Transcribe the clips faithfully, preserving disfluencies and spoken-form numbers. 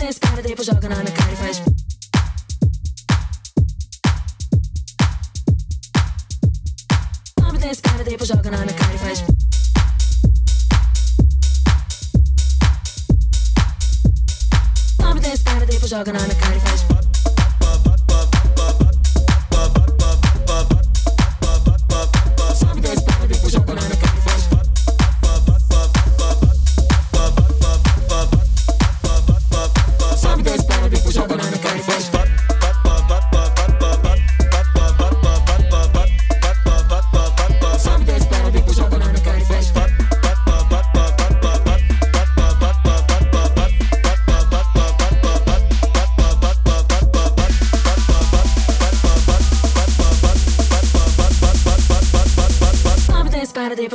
desse para, depois joga na minha cara e faz. Toma desse para, depois joga na minha cara e faz. Toma desse para, depois joga na minha cara e faz.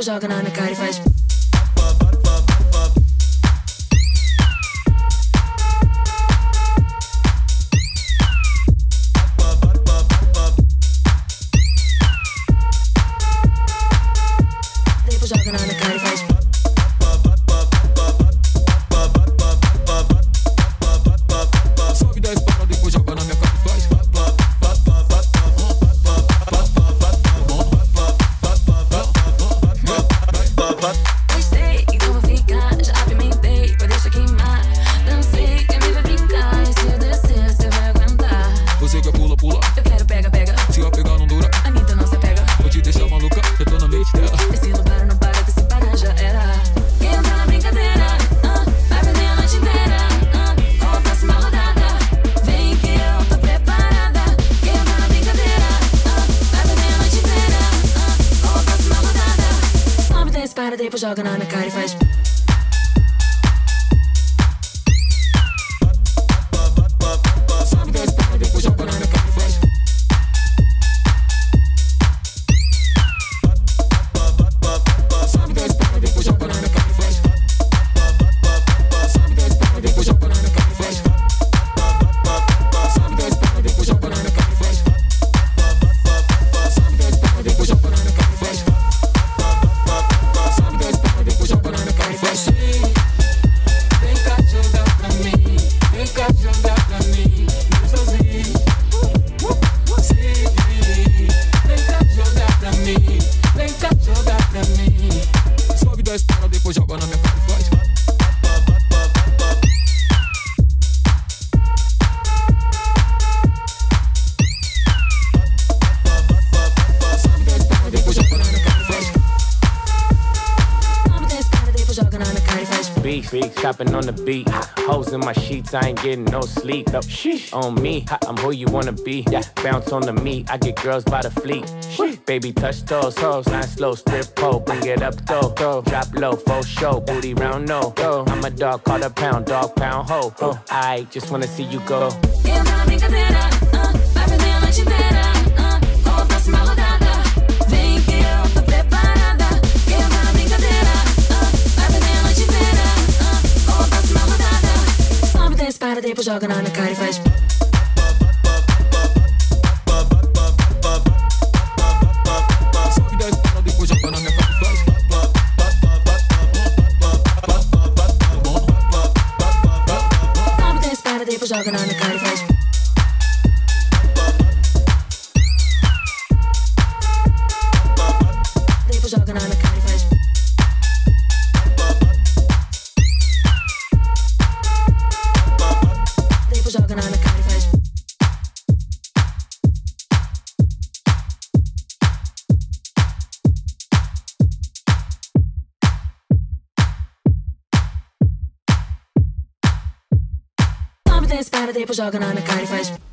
Joga na minha cara e faz. Depois joga na minha cara e faz. Sobe dez para, depois joga na minha cara e faz. Sobe dez para, depois joga na minha cara e faz. Sobe dez para, depois joga na minha cara e faz. Sobe dez para, depois joga na minha cara e faz. Sobe dez para, depois joga na minha cara e faz. Shopping on the beat, hoes in my sheets, I ain't getting no sleep. Up sheesh on me, I'm who you wanna be. Yeah. Bounce on the meat, I get girls by the fleet. Sheesh. Baby touch toes, hoes, line slow, strip pole, bring it up though, though. Drop low, full show, booty round no. Go. I'm a dog, call a pound, dog pound ho. Oh. I just wanna see you go. Depois joga na minha cara e faz. Sobe dez para, depois joga na minha cara e faz. Sobe dez para, depois joga na minha cara e faz. Depois joga na minha cara e faz. Depois joga na minha cara e faz.